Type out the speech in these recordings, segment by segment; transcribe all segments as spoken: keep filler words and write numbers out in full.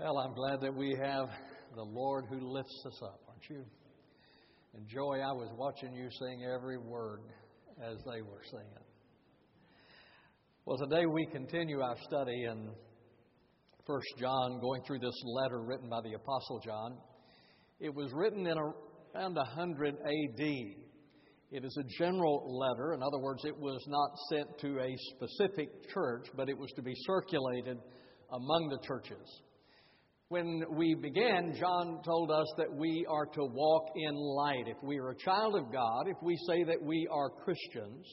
Well, I'm glad that we have the Lord who lifts us up, aren't you? And Joey, I was watching you sing every word as they were singing. Well, today we continue our study in First John, going through this letter written by the Apostle John. It was written in around one hundred A D It is a general letter. In other words, it was not sent to a specific church, but it was to be circulated among the churches. When we began, John told us that we are to walk in light. If we are a child of God, if we say that we are Christians,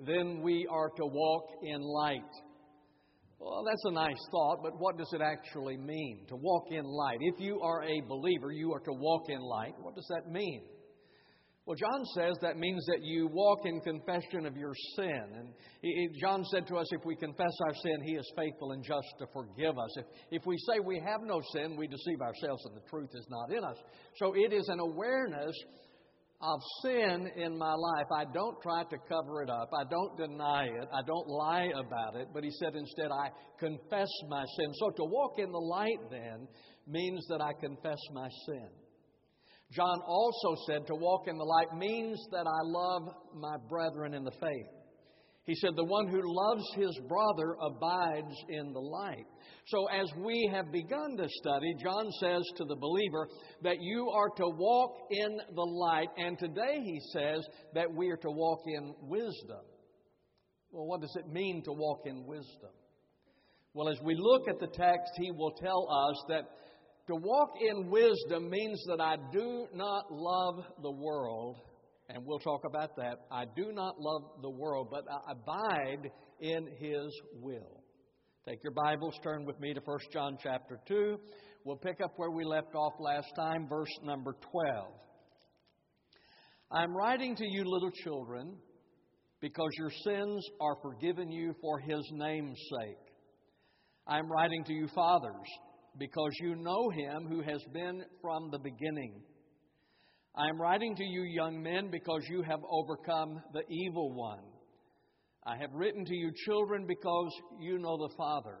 then we are to walk in light. Well, that's a nice thought, but what does it actually mean, to walk in light? If you are a believer, you are to walk in light. What does that mean? Well, John says that means that you walk in confession of your sin. And he, John said to us, if we confess our sin, he is faithful and just to forgive us. If, if we say we have no sin, we deceive ourselves and the truth is not in us. So it is an awareness of sin in my life. I don't try to cover it up. I don't deny it. I don't lie about it. But he said instead, I confess my sin. So to walk in the light then means that I confess my sin. John also said to walk in the light means that I love my brethren in the faith. He said the one who loves his brother abides in the light. So as we have begun this study, John says to the believer that you are to walk in the light. And today he says that we are to walk in wisdom. Well, what does it mean to walk in wisdom? Well, as we look at the text, he will tell us that to walk in wisdom means that I do not love the world, and we'll talk about that. I do not love the world, but I abide in His will. Take your Bibles, turn with me to First John chapter two. We'll pick up where we left off last time, verse number twelve. I'm writing to you, little children, because your sins are forgiven you for His name's sake. I'm writing to you, fathers, because you know Him who has been from the beginning. I am writing to you, young men, because you have overcome the evil one. I have written to you, children, because you know the Father.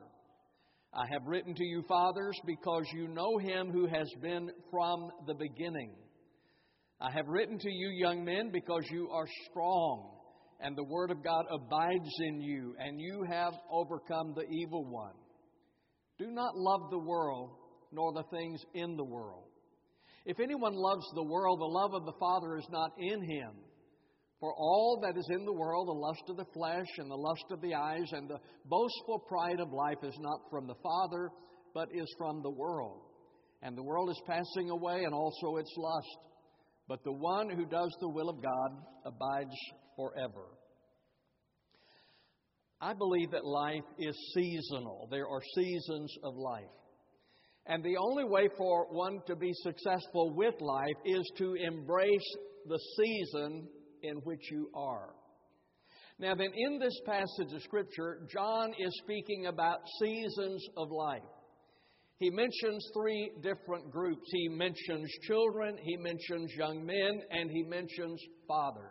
I have written to you, fathers, because you know Him who has been from the beginning. I have written to you, young men, because you are strong, and the Word of God abides in you, and you have overcome the evil one. Do not love the world, nor the things in the world. If anyone loves the world, the love of the Father is not in him. For all that is in the world, the lust of the flesh and the lust of the eyes and the boastful pride of life is not from the Father, but is from the world. And the world is passing away and also its lust. But the one who does the will of God abides forever. I believe that life is seasonal. There are seasons of life. And the only way for one to be successful with life is to embrace the season in which you are. Now then, in this passage of Scripture, John is speaking about seasons of life. He mentions three different groups. He mentions children, he mentions young men, and he mentions fathers.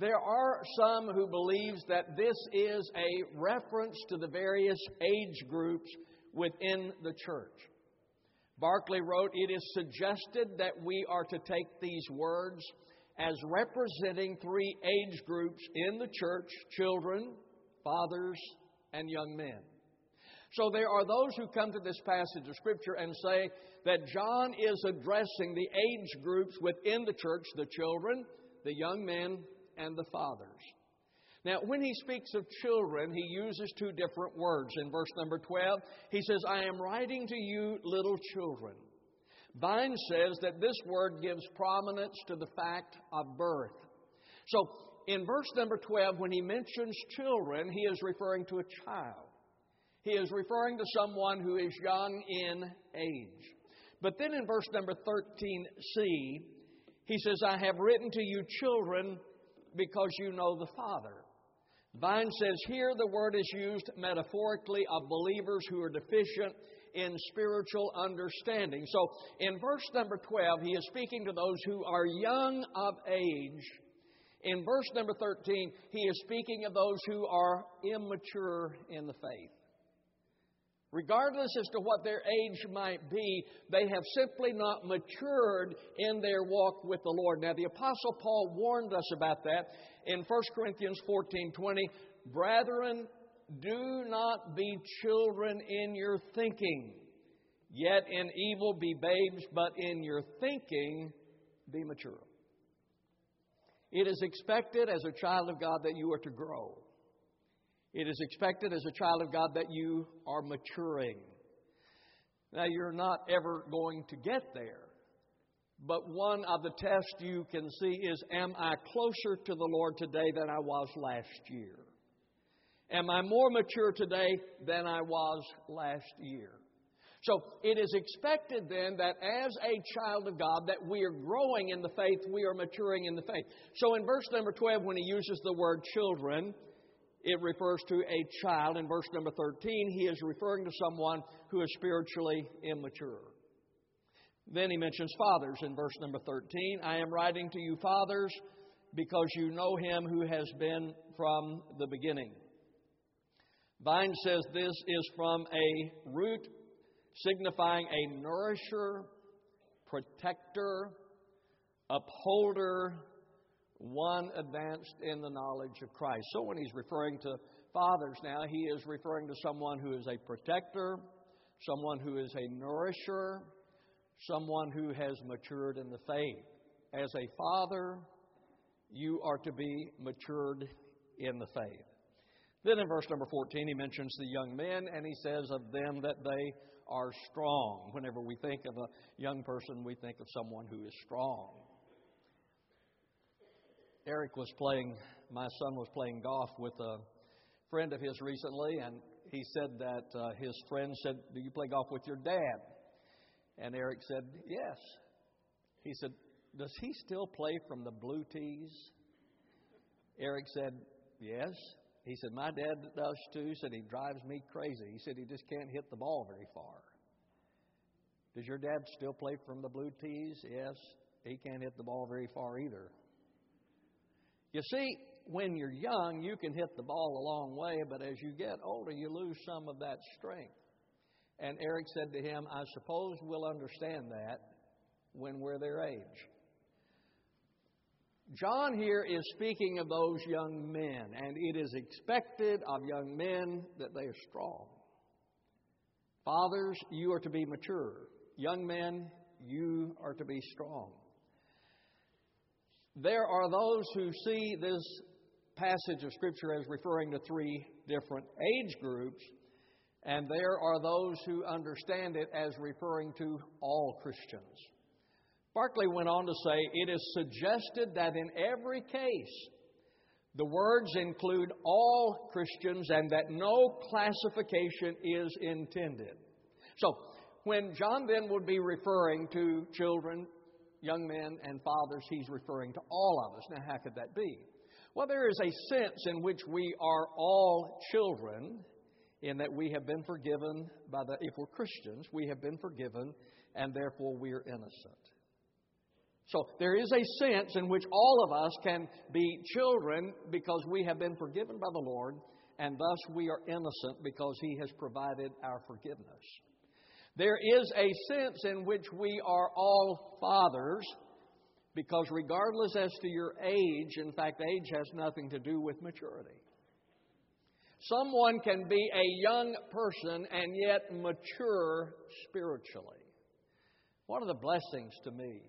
There are some who believe that this is a reference to the various age groups within the church. Barclay wrote, "It is suggested that we are to take these words as representing three age groups in the church: children, fathers, and young men." So there are those who come to this passage of Scripture and say that John is addressing the age groups within the church, the children, the young men, and the fathers. Now, when he speaks of children, he uses two different words. In verse number twelve, he says, "I am writing to you, little children." Vine says that this word gives prominence to the fact of birth. So, in verse number twelve, when he mentions children, he is referring to a child. He is referring to someone who is young in age. But then in verse number thirteen C, he says, "I have written to you, children, because you know the Father." Vine says here the word is used metaphorically of believers who are deficient in spiritual understanding. So in verse number twelve, he is speaking to those who are young of age. In verse number thirteen, he is speaking of those who are immature in the faith. Regardless as to what their age might be, they have simply not matured in their walk with the Lord. Now, the Apostle Paul warned us about that in First Corinthians fourteen twenty. Brethren, do not be children in your thinking. Yet in evil be babes, but in your thinking be mature. It is expected as a child of God that you are to grow. It is expected as a child of God that you are maturing. Now, you're not ever going to get there. But one of the tests you can see is, am I closer to the Lord today than I was last year? Am I more mature today than I was last year? So it is expected then that as a child of God that we are growing in the faith, we are maturing in the faith. So in verse number twelve, when he uses the word children, it refers to a child. In verse number thirteen, he is referring to someone who is spiritually immature. Then he mentions fathers in verse number thirteen. I am writing to you fathers because you know him who has been from the beginning. Vine says this is from a root signifying a nourisher, protector, upholder, one advanced in the knowledge of Christ. So when he's referring to fathers now, he is referring to someone who is a protector, someone who is a nourisher, someone who has matured in the faith. As a father, you are to be matured in the faith. Then in verse number fourteen, he mentions the young men, and he says of them that they are strong. Whenever we think of a young person, we think of someone who is strong. Eric was playing, my son was playing golf with a friend of his recently, and he said that uh, his friend said, do you play golf with your dad? And Eric said, yes. He said, does he still play from the blue tees? Eric said, yes. He said, my dad does too. He said, he drives me crazy. He said, he just can't hit the ball very far. Does your dad still play from the blue tees? Yes. He can't hit the ball very far either. You see, when you're young, you can hit the ball a long way, but as you get older, you lose some of that strength. And Eric said to him, I suppose we'll understand that when we're their age. John here is speaking of those young men, and it is expected of young men that they are strong. Fathers, you are to be mature. Young men, you are to be strong. There are those who see this passage of Scripture as referring to three different age groups, and there are those who understand it as referring to all Christians. Barclay went on to say, it is suggested that in every case, the words include all Christians and that no classification is intended. So, when John then would be referring to children, young men and fathers, he's referring to all of us. Now, how could that be? Well, there is a sense in which we are all children in that we have been forgiven by the, if we're Christians, we have been forgiven and therefore we are innocent. So there is a sense in which all of us can be children because we have been forgiven by the Lord and thus we are innocent because he has provided our forgiveness. There is a sense in which we are all fathers because regardless as to your age, in fact, age has nothing to do with maturity. Someone can be a young person and yet mature spiritually. One of the blessings to me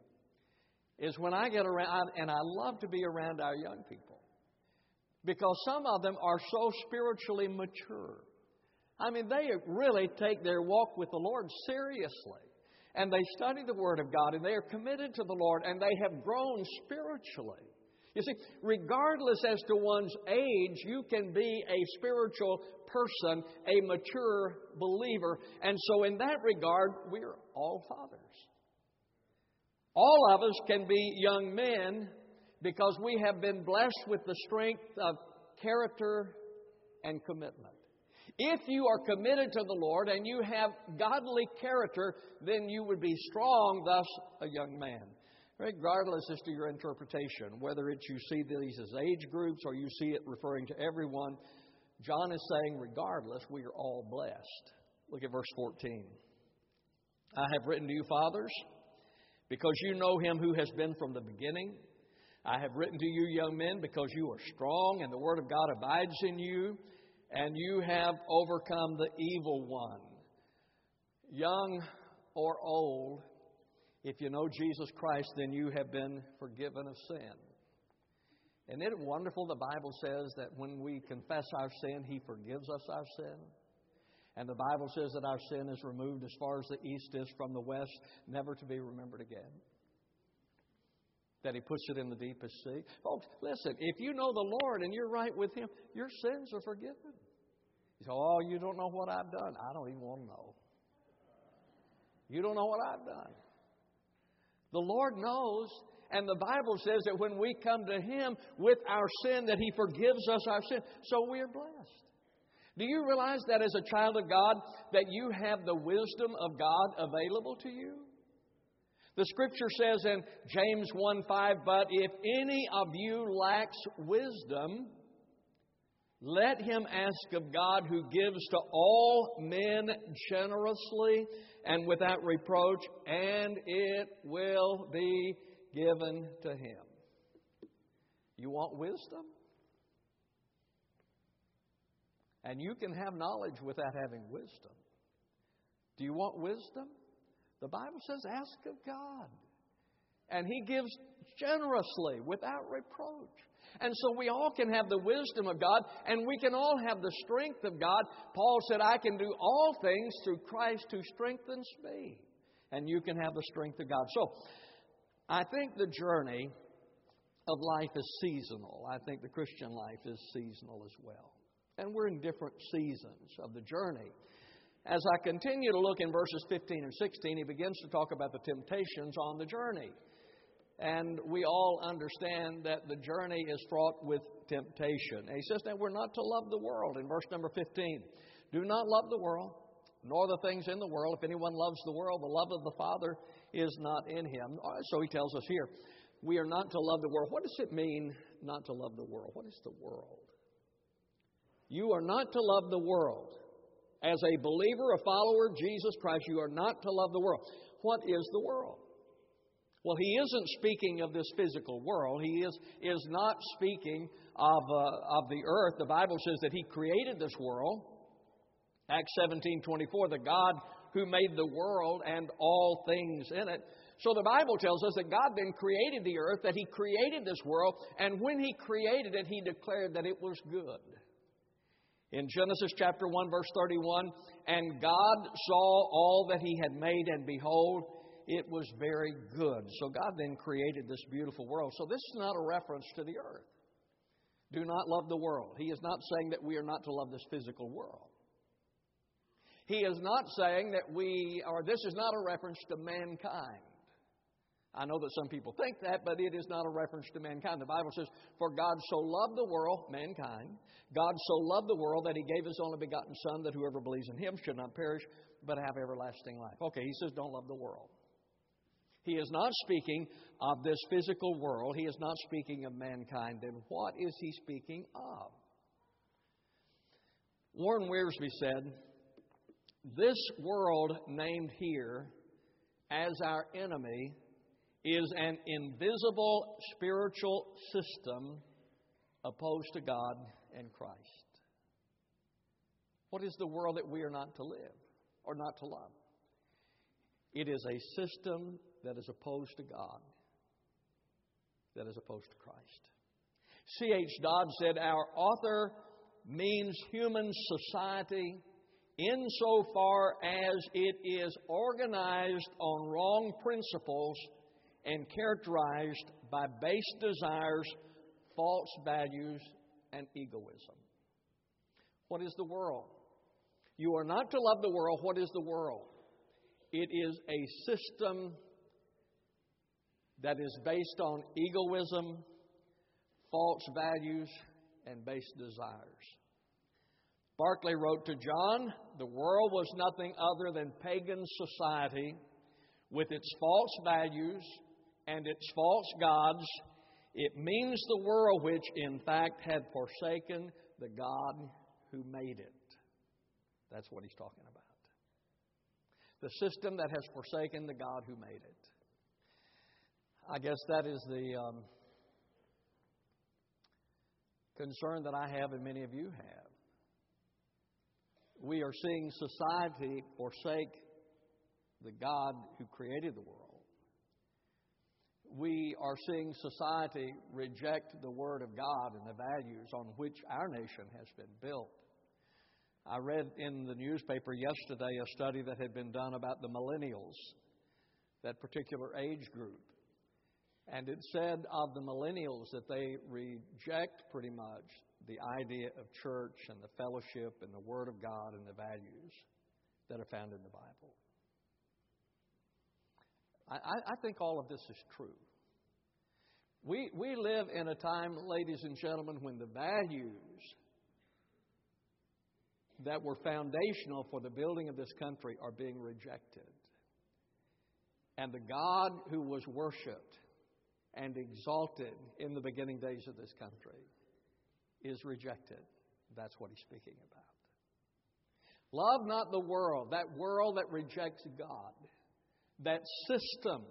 is when I get around, and I love to be around our young people because some of them are so spiritually mature. I mean, they really take their walk with the Lord seriously. And they study the Word of God, and they are committed to the Lord, and they have grown spiritually. You see, regardless as to one's age, you can be a spiritual person, a mature believer. And so in that regard, we're all fathers. All of us can be young men because we have been blessed with the strength of character and commitment. If you are committed to the Lord and you have godly character, then you would be strong, thus a young man. Regardless as to your interpretation, whether it's you see these as age groups or you see it referring to everyone, John is saying regardless, we are all blessed Look at verse fourteen. I have written to you, fathers, because you know him who has been from the beginning. I have written to you, young men, because you are strong, and the word of God abides in you, and you have overcome the evil one. Young or old, if you know Jesus Christ, then you have been forgiven of sin. Isn't it wonderful? The Bible says that when we confess our sin, he forgives us our sin. And the Bible says that our sin is removed as far as the east is from the west, never to be remembered again. That he puts it in the deepest sea. Folks, listen, if you know the Lord and you're right with him, your sins are forgiven. You say, oh, you don't know what I've done. I don't even want to know. You don't know what I've done. The Lord knows. And the Bible says that when we come to him with our sin, that he forgives us our sin. So we are blessed. Do you realize that as a child of God, that you have the wisdom of God available to you? The Scripture says in James one five, but if any of you lacks wisdom, let him ask of God, who gives to all men generously and without reproach, and it will be given to him. You want wisdom? And you can have knowledge without having wisdom. Do you want wisdom? The Bible says ask of God. And he gives generously without reproach. And so we all can have the wisdom of God, and we can all have the strength of God. Paul said, I can do all things through Christ who strengthens me. And you can have the strength of God. So I think the journey of life is seasonal. I think the Christian life is seasonal as well. And we're in different seasons of the journey. As I continue to look in verses fifteen and sixteen, he begins to talk about the temptations on the journey. And we all understand that the journey is fraught with temptation. And he says that we're not to love the world. In verse number fifteen, do not love the world, nor the things in the world. If anyone loves the world, the love of the Father is not in him. So he tells us here, we are not to love the world. What does it mean not to love the world? What is the world? You are not to love the world. As a believer, a follower of Jesus Christ, you are not to love the world. What is the world? Well, he isn't speaking of this physical world. He is, is not speaking of, uh, of the earth. The Bible says that he created this world. Acts seventeen twenty-four, the God who made the world and all things in it. So the Bible tells us that God then created the earth, that he created this world, and when he created it, he declared that it was good. In Genesis chapter one, verse thirty-one, and God saw all that he had made, and behold, it was very good. So God then created this beautiful world. So this is not a reference to the earth. Do not love the world. He is not saying that we are not to love this physical world. He is not saying that we are, this is not a reference to mankind. I know that some people think that, but it is not a reference to mankind. The Bible says, for God so loved the world, mankind, God so loved the world that he gave his only begotten Son, that whoever believes in him should not perish, but have everlasting life. Okay, he says, don't love the world. He is not speaking of this physical world. He is not speaking of mankind. Then what is he speaking of? Warren Wiersbe said, this world named here as our enemy is an invisible spiritual system opposed to God and Christ. What is the world that we are not to live or not to love? It is a system that is opposed to God, that is opposed to Christ. C H Dodd said, our author means human society insofar as it is organized on wrong principles and characterized by base desires, false values, and egoism. What is the world? You are not to love the world. What is the world? It is a system that is based on egoism, false values, and base desires. Barclay wrote to John, the world was nothing other than pagan society with its false values and its false gods. It means the world which in fact had forsaken the God who made it. That's what he's talking about. the system that has forsaken the God who made it. I guess that is the um, concern that I have and many of you have. We are seeing society forsake the God who created the world. We are seeing society reject the Word of God and the values on which our nation has been built. I read in the newspaper yesterday a study that had been done about the millennials, that particular age group. And it said of the millennials that they reject pretty much the idea of church and the fellowship and the Word of God and the values that are found in the Bible. I, I think all of this is true. We, we live in a time, ladies and gentlemen, when the values that were foundational for the building of this country are being rejected. And the God who was worshipped and exalted in the beginning days of this country is rejected. That's what he's speaking about. Love not the world, that world that rejects God. That system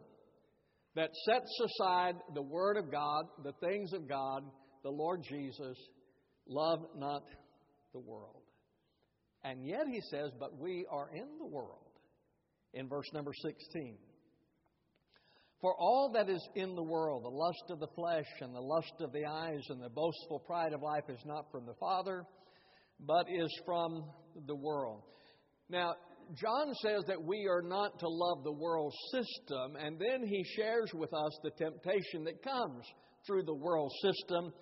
that sets aside the Word of God, the things of God, the Lord Jesus. Love not the world. And yet he says, but we are in the world. In verse number sixteen. For all that is in the world, the lust of the flesh and the lust of the eyes and the boastful pride of life is not from the Father, but is from the world. Now, John says that we are not to love the world system, and then he shares with us the temptation that comes through the world system.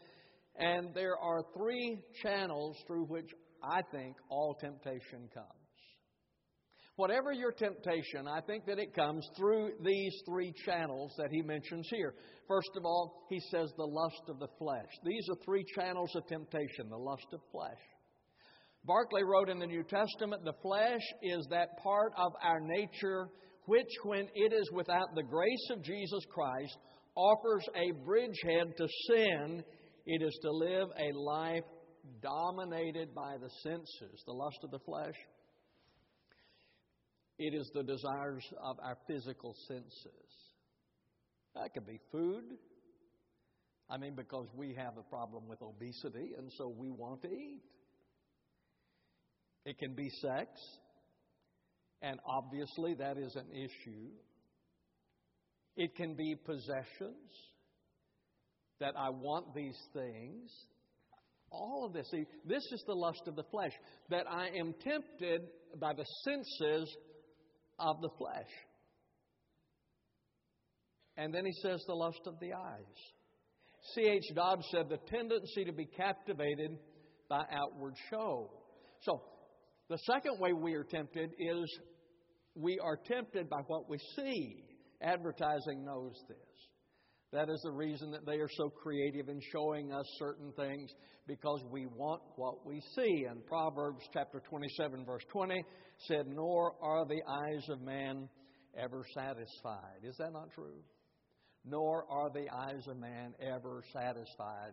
And there are three channels through which I think all temptation comes. Whatever your temptation, I think that it comes through these three channels that he mentions here. First of all, he says the lust of the flesh. These are three channels of temptation, the lust of flesh. Barclay wrote in the New Testament, the flesh is that part of our nature which, when it is without the grace of Jesus Christ, offers a bridgehead to sin. It is to live a life dominated by the senses, the lust of the flesh. It is the desires of our physical senses. That could be food. I mean, because we have a problem with obesity, and so we want to eat. It can be sex, and obviously that is an issue. It can be possessions, that I want these things. All of this, this is the lust of the flesh, that I am tempted by the senses of the flesh. And then he says the lust of the eyes. C H Dodd said the tendency to be captivated by outward show. So, the second way we are tempted is we are tempted by what we see. Advertising knows this. That is the reason that they are so creative in showing us certain things, because we want what we see. And Proverbs chapter twenty-seven verse twenty said, nor are the eyes of man ever satisfied. Is that not true? Nor are the eyes of man ever satisfied.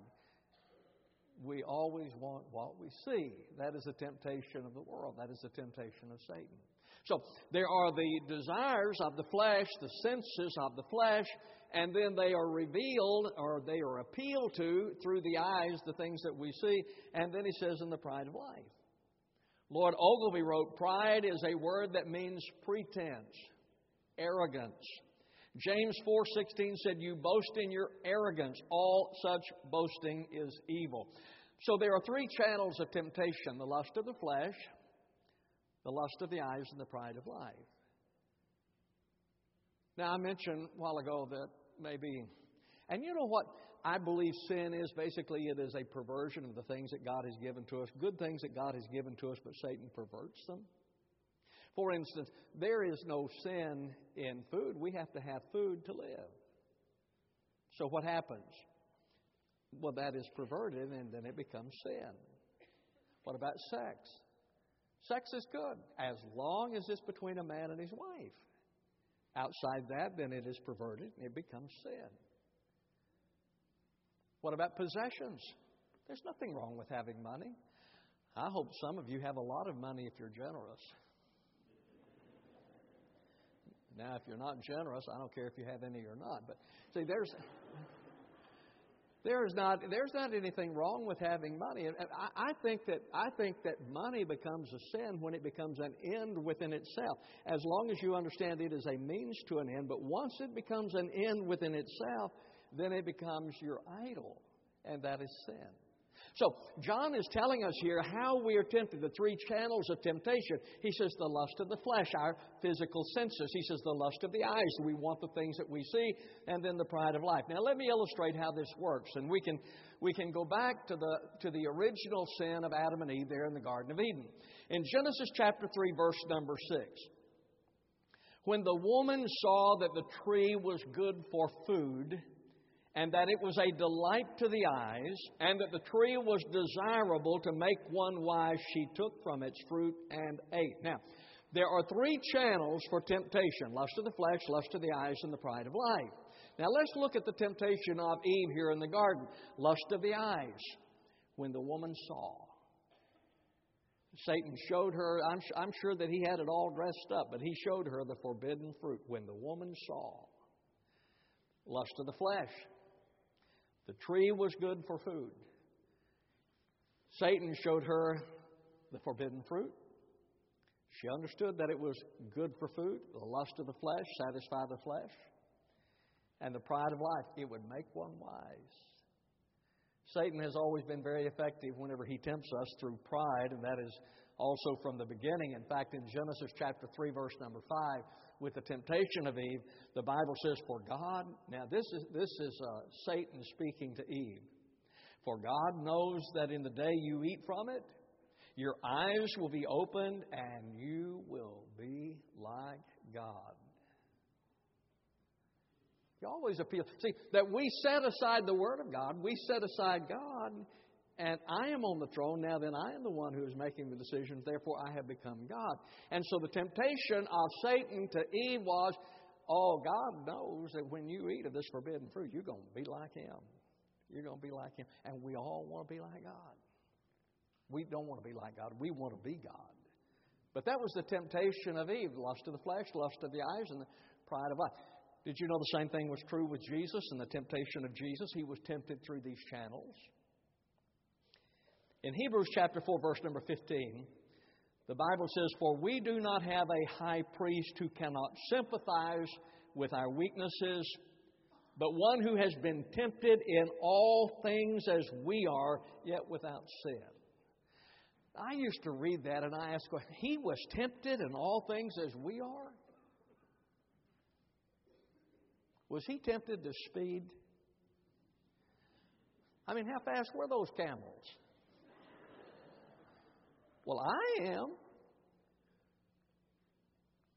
We always want what we see. That is the temptation of the world. That is the temptation of Satan. So there are the desires of the flesh, the senses of the flesh, and then they are revealed, or they are appealed to through the eyes, the things that we see. And then he says, in the pride of life. Lord Ogilvie wrote, pride is a word that means pretense, arrogance. James four sixteen said, you boast in your arrogance. All such boasting is evil. So there are three channels of temptation, the lust of the flesh, the lust of the eyes, and the pride of life. Now, I mentioned a while ago that maybe, and you know what I believe sin is? Basically, it is a perversion of the things that God has given to us, good things that God has given to us, but Satan perverts them. For instance, there is no sin in food. We have to have food to live. So what happens? Well, that is perverted, and then it becomes sin. What about sex? Sex is good, as long as it's between a man and his wife. Outside that, then it is perverted, and it becomes sin. What about possessions? There's nothing wrong with having money. I hope some of you have a lot of money if you're generous. Now, if you're not generous, I don't care if you have any or not. But see, there's there's not there's not anything wrong with having money. And I, I think that I think that money becomes a sin when it becomes an end within itself. As long as you understand it is a means to an end, but once it becomes an end within itself, then it becomes your idol, and that is sin. So John is telling us here how we are tempted, the three channels of temptation. He says the lust of the flesh, our physical senses. He says the lust of the eyes. We want the things that we see, and then the pride of life. Now let me illustrate how this works. And we can we can go back to the to the original sin of Adam and Eve there in the Garden of Eden. In Genesis chapter three, verse number six. When the woman saw that the tree was good for food, and that it was a delight to the eyes, and that the tree was desirable to make one wise, she took from its fruit and ate. Now, there are three channels for temptation: lust of the flesh, lust of the eyes, and the pride of life. Now, let's look at the temptation of Eve here in the garden. Lust of the eyes. When the woman saw, Satan showed her, I'm, I'm sure that he had it all dressed up, but he showed her the forbidden fruit. When the woman saw, lust of the flesh. The tree was good for food. Satan showed her the forbidden fruit. She understood that it was good for food. The lust of the flesh, satisfy the flesh. And the pride of life, it would make one wise. Satan has always been very effective whenever he tempts us through pride, and that is also from the beginning. In fact, in Genesis chapter three, verse number five, with the temptation of Eve, the Bible says, for God, now this is this is uh, Satan speaking to Eve. For God knows that in the day you eat from it, your eyes will be opened and you will be like God. You always appeal. See, that we set aside the Word of God, we set aside God, and I am on the throne, now then I am the one who is making the decisions, therefore I have become God. And so the temptation of Satan to Eve was, oh, God knows that when you eat of this forbidden fruit, you're going to be like Him. You're going to be like Him. And we all want to be like God. We don't want to be like God. We want to be God. But that was the temptation of Eve, lust of the flesh, lust of the eyes, and the pride of life. Did you know the same thing was true with Jesus and the temptation of Jesus? He was tempted through these channels. In Hebrews chapter four, verse number fifteen, the Bible says, for we do not have a high priest who cannot sympathize with our weaknesses, but one who has been tempted in all things as we are, yet without sin. I used to read that and I asked, well, he was tempted in all things as we are? Was he tempted to speed? I mean, how fast were those camels? Well, I am.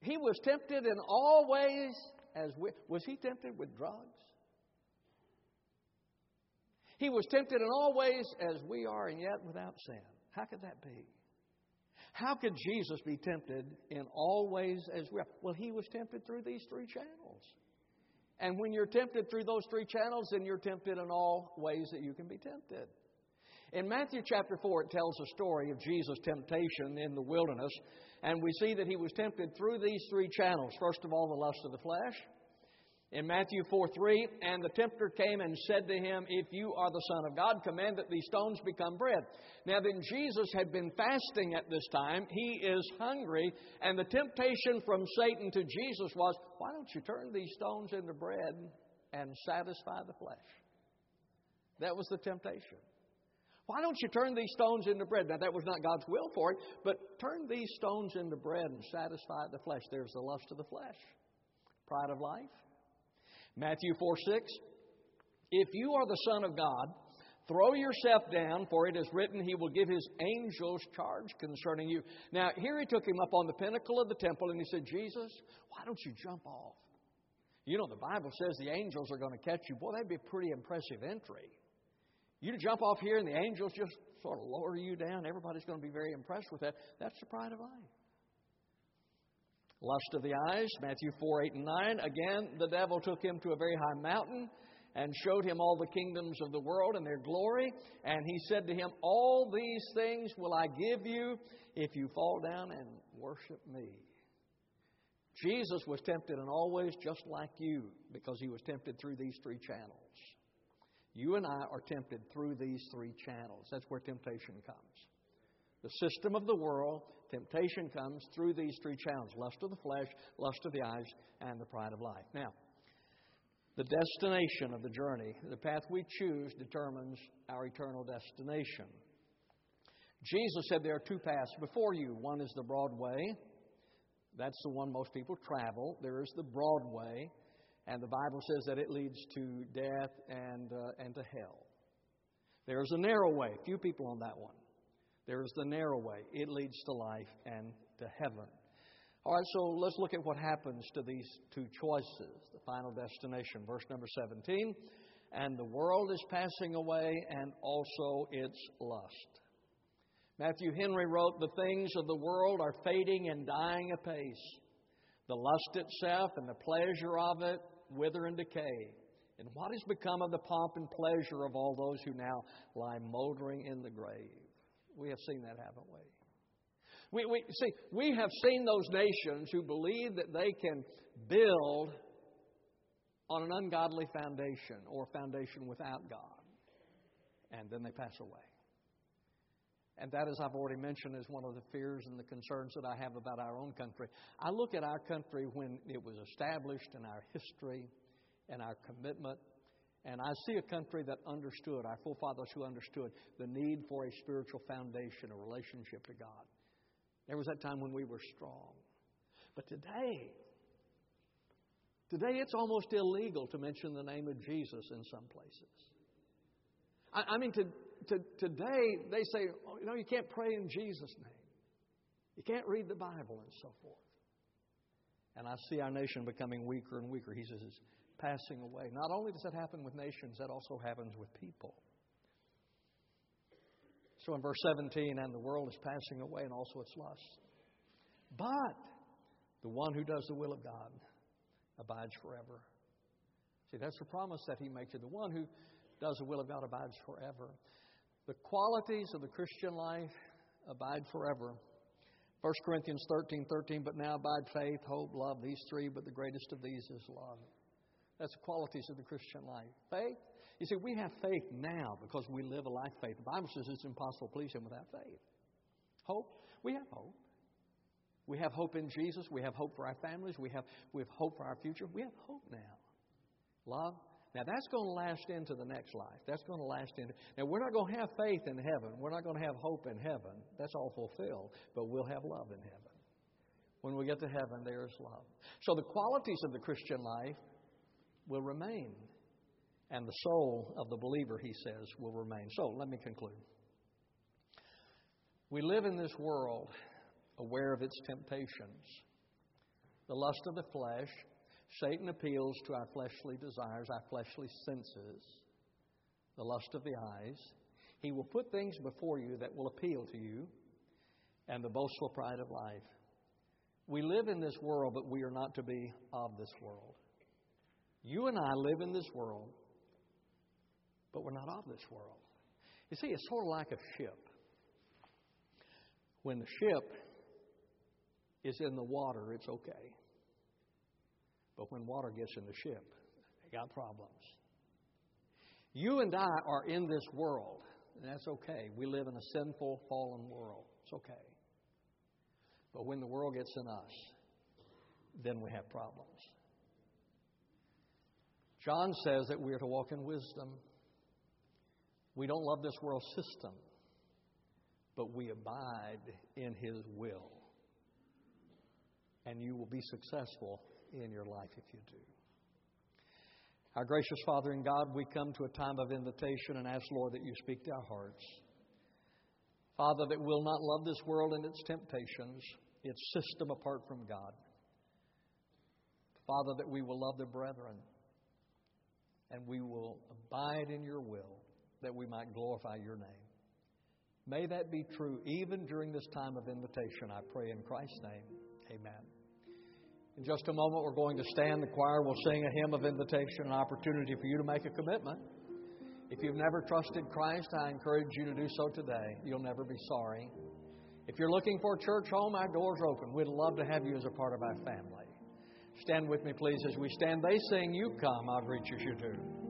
He was tempted in all ways as we... Was he tempted with drugs? He was tempted in all ways as we are, and yet without sin. How could that be? How could Jesus be tempted in all ways as we are? Well, He was tempted through these three channels. And when you're tempted through those three channels, then you're tempted in all ways that you can be tempted. In Matthew chapter four, it tells the story of Jesus' temptation in the wilderness. And we see that He was tempted through these three channels. First of all, the lust of the flesh. In Matthew four three, and the tempter came and said to Him, if you are the Son of God, command that these stones become bread. Now then, Jesus had been fasting at this time. He is hungry. And the temptation from Satan to Jesus was, why don't you turn these stones into bread and satisfy the flesh? That was the temptation. Why don't you turn these stones into bread? Now, that was not God's will for it, but turn these stones into bread and satisfy the flesh. There's the lust of the flesh, pride of life. Matthew four six, if you are the Son of God, throw yourself down, for it is written, He will give His angels charge concerning you. Now, here He took Him up on the pinnacle of the temple, and He said, Jesus, why don't you jump off? You know, the Bible says the angels are going to catch you. Boy, that'd be a pretty impressive entry. You jump off here and the angels just sort of lower you down. Everybody's going to be very impressed with that. That's the pride of life. Lust of the eyes, Matthew four eight and nine. Again, the devil took Him to a very high mountain and showed Him all the kingdoms of the world and their glory. And He said to him, all these things will I give you if you fall down and worship me. Jesus was tempted in all ways just like you, because he was tempted through these three channels. You and I are tempted through these three channels. That's where temptation comes. The system of the world, temptation comes through these three channels. Lust of the flesh, lust of the eyes, and the pride of life. Now, the destination of the journey, the path we choose, determines our eternal destination. Jesus said there are two paths before you. One is the broad way. That's the one most people travel. There is the broad way, and the Bible says that it leads to death and, uh, and to hell. There is a narrow way. Few people on that one. There is the narrow way. It leads to life and to heaven. All right, so let's look at what happens to these two choices. The final destination, verse number seventeen. And the world is passing away, and also its lust. Matthew Henry wrote, the things of the world are fading and dying apace. The lust itself and the pleasure of it wither and decay. And what has become of the pomp and pleasure of all those who now lie moldering in the grave? We have seen that, haven't we? We, we see, we have seen those nations who believe that they can build on an ungodly foundation or foundation without God. And then they pass away. And that, as I've already mentioned, is one of the fears and the concerns that I have about our own country. I look at our country when it was established and our history and our commitment, and I see a country that understood, our forefathers who understood, the need for a spiritual foundation, a relationship to God. There was that time when we were strong. But today, today it's almost illegal to mention the name of Jesus in some places. I, I mean, to. To, today, they say, oh, you know, you can't pray in Jesus' name. You can't read the Bible and so forth. And I see our nation becoming weaker and weaker. He says it's passing away. Not only does that happen with nations, that also happens with people. So in verse seventeen, and the world is passing away and also its lust. But the one who does the will of God abides forever. See, that's the promise that he makes you. The one who does the will of God abides forever. The qualities of the Christian life abide forever. First Corinthians thirteen thirteen, but now abide faith, hope, love, these three, but the greatest of these is love. That's the qualities of the Christian life. Faith, you see, we have faith now because we live a life of faith. The Bible says it's impossible to please him without faith. Hope, we have hope. We have hope in Jesus. We have hope for our families. We have, we have hope for our future. We have hope now. Love. Now, that's going to last into the next life. That's going to last into... Now, we're not going to have faith in heaven. We're not going to have hope in heaven. That's all fulfilled. But we'll have love in heaven. When we get to heaven, there is love. So the qualities of the Christian life will remain. And the soul of the believer, he says, will remain. So, let me conclude. We live in this world aware of its temptations. The lust of the flesh... Satan appeals to our fleshly desires, our fleshly senses, the lust of the eyes. He will put things before you that will appeal to you, and the boastful pride of life. We live in this world, but we are not to be of this world. You and I live in this world, but we're not of this world. You see, it's sort of like a ship. When the ship is in the water, it's okay. But when water gets in the ship, they got problems. You and I are in this world, and that's okay. We live in a sinful, fallen world. It's okay. But when the world gets in us, then we have problems. John says that we are to walk in wisdom. We don't love this world system, but we abide in his will. And you will be successful in your life if you do. Our gracious Father in God, we come to a time of invitation and ask, Lord, that you speak to our hearts. Father, that we'll not love this world and its temptations, its system apart from God. Father, that we will love the brethren and we will abide in your will that we might glorify your name. May that be true even during this time of invitation, I pray in Christ's name. Amen. In just a moment, we're going to stand. The choir will sing a hymn of invitation, an opportunity for you to make a commitment. If you've never trusted Christ, I encourage you to do so today. You'll never be sorry. If you're looking for a church home, our door's open. We'd love to have you as a part of our family. Stand with me, please, as we stand. They sing, "You Come, I've Reached As You Do."